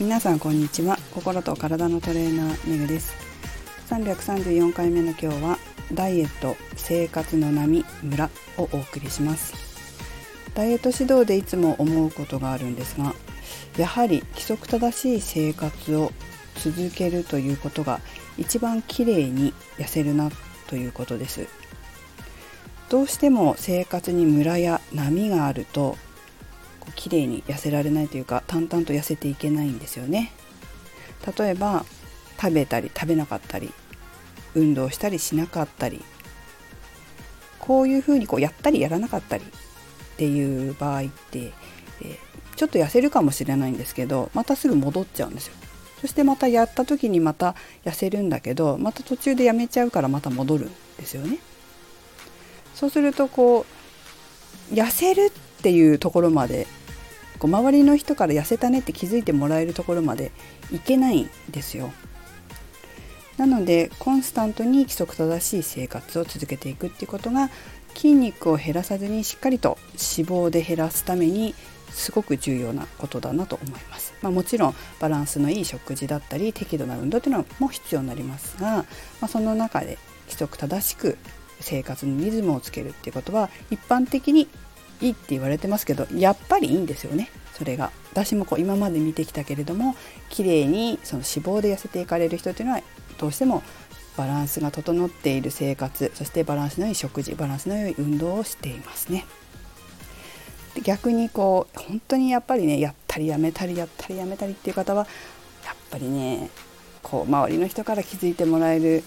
皆さんこんにちは。心と体のトレーナーめぐです。334回目の今日はダイエット生活の波ムラをお送りします。ダイエット指導でいつも思うことがあるんですが、やはり規則正しい生活を続けるということが一番きれいに痩せるなということです。どうしても生活にムラや波があるときれいに痩せられないというか、淡々と痩せていけないんですよね。例えば食べたり食べなかったり、運動したりしなかったり、こういうふうにやったりやらなかったりっていう場合って、ちょっと痩せるかもしれないんですけど、またすぐ戻っちゃうんですよ。そしてまたやった時にまた痩せるんだけど、また途中でやめちゃうからまた戻るんですよね。そうすると痩せるっていうところまで、周りの人から痩せたねって気づいてもらえるところまでいけないんですよ。なのでコンスタントに規則正しい生活を続けていくっていうことが、筋肉を減らさずにしっかりと脂肪で減らすためにすごく重要なことだなと思います。もちろんバランスのいい食事だったり適度な運動っていうのも必要になりますが、その中で規則正しく生活にリズムをつけるっていうことは一般的にいいって言われてますけど、やっぱりいいんですよね。それが私も今まで見てきたけれども、綺麗に脂肪で痩せていかれる人というのは、どうしてもバランスが整っている生活、そしてバランスの良い食事、バランスの良い運動をしていますね。で逆に本当にやっぱりね、やったりやめたりやったりやめたりっていう方は、やっぱりね周りの人から気づいてもらえる、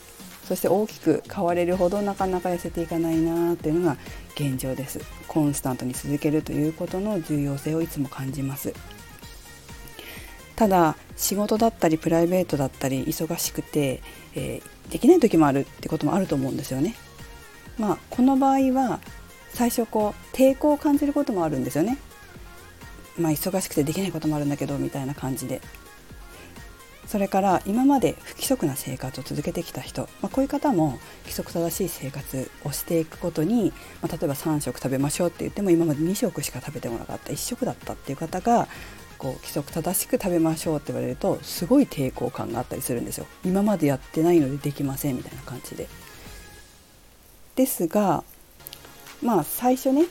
そして大きく変われるほどなかなか痩せていかないなというのが現状です。コンスタントに続けるということの重要性をいつも感じます。ただ仕事だったりプライベートだったり忙しくて、できない時もあるってこともあると思うんですよね。この場合は最初抵抗を感じることもあるんですよね。忙しくてできないこともあるんだけどみたいな感じで、それから今まで不規則な生活を続けてきた人、こういう方も規則正しい生活をしていくことに、例えば3食食べましょうって言っても、今まで2食しか食べてもなかった、1食だったっていう方が規則正しく食べましょうって言われると、すごい抵抗感があったりするんですよ。今までやってないのでできませんみたいな感じで。ですが最初ね、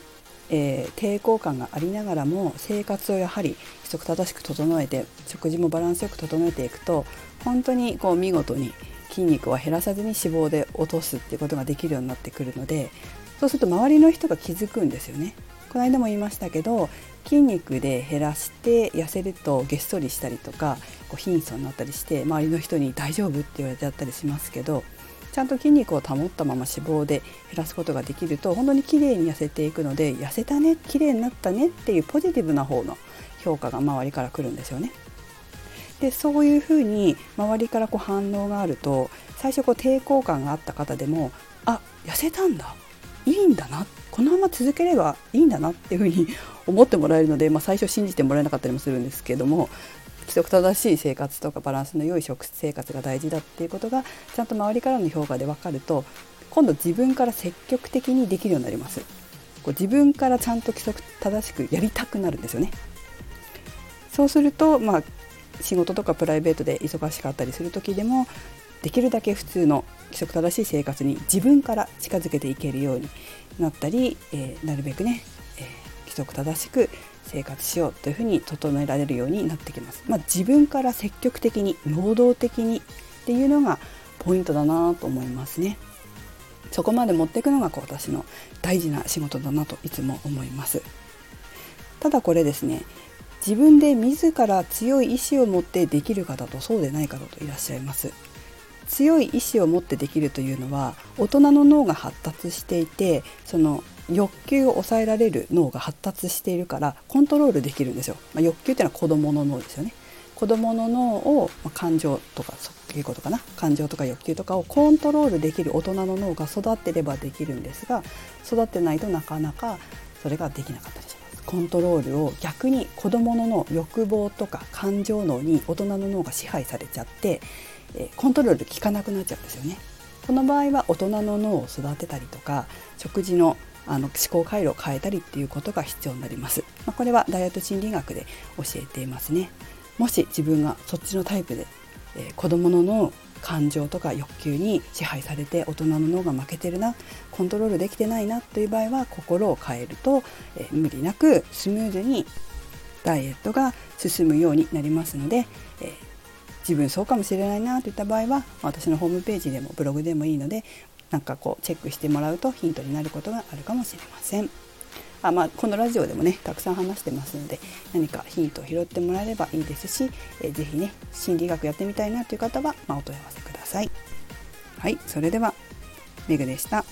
抵抗感がありながらも、生活をやはり規則正しく整えて、食事もバランスよく整えていくと、本当に見事に筋肉は減らさずに脂肪で落とすっていうことができるようになってくるので、そうすると周りの人が気づくんですよね。この間も言いましたけど、筋肉で減らして痩せるとげっそりしたりとか貧相になったりして、周りの人に大丈夫って言われちゃったりしますけど、ちゃんと筋肉を保ったまま脂肪で減らすことができると、本当にきれいに痩せていくので、痩せたね、きれいになったねっていうポジティブな方の評価が周りから来るんですよね。でそういうふうに周りから反応があると、最初抵抗感があった方でも、あ、痩せたんだ、いいんだな、このまま続ければいいんだなっていうふうに思ってもらえるので、最初信じてもらえなかったりもするんですけども、規則正しい生活とかバランスの良い食生活が大事だっていうことがちゃんと周りからの評価で分かると、今度自分から積極的にできるようになります。自分からちゃんと規則正しくやりたくなるんですよね。そうすると、仕事とかプライベートで忙しかったりする時でも、できるだけ普通の規則正しい生活に自分から近づけていけるようになったり、なるべくね、規則正しく生活しようというふうに整えられるようになってきます。自分から積極的に、能動的にっていうのがポイントだなと思いますね。そこまで持っていくのが私の大事な仕事だなといつも思います。ただこれですね、自分で自ら強い意志を持ってできる方とそうでない方といらっしゃいます。強い意志を持ってできるというのは、大人の脳が発達していて、欲求を抑えられる脳が発達しているからコントロールできるんですよ。欲求っていうのは子どもの脳ですよね。子どもの脳を、感情とかそういうことかな、感情とか欲求とかをコントロールできる大人の脳が育ってればできるんですが、育ってないとなかなかそれができなかったりします。コントロールを逆に子どもの脳、欲望とか感情脳に大人の脳が支配されちゃって、コントロール効かなくなっちゃうんですよね。この場合は大人の脳を育てたりとか、食事の思考回路を変えたりっていうことが必要になります。これはダイエット心理学で教えていますね。もし自分がそっちのタイプで、子どもの脳、感情とか欲求に支配されて大人の脳が負けてるな、コントロールできてないなという場合は、心を変えると、無理なくスムーズにダイエットが進むようになりますので、自分そうかもしれないなといった場合は、私のホームページでもブログでもいいので、なんかこうチェックしてもらうとヒントになることがあるかもしれません。このラジオでもね、たくさん話してますので、何かヒントを拾ってもらえればいいですし、ぜひね、心理学やってみたいなという方は、お問い合わせください。はい、それではメグでした。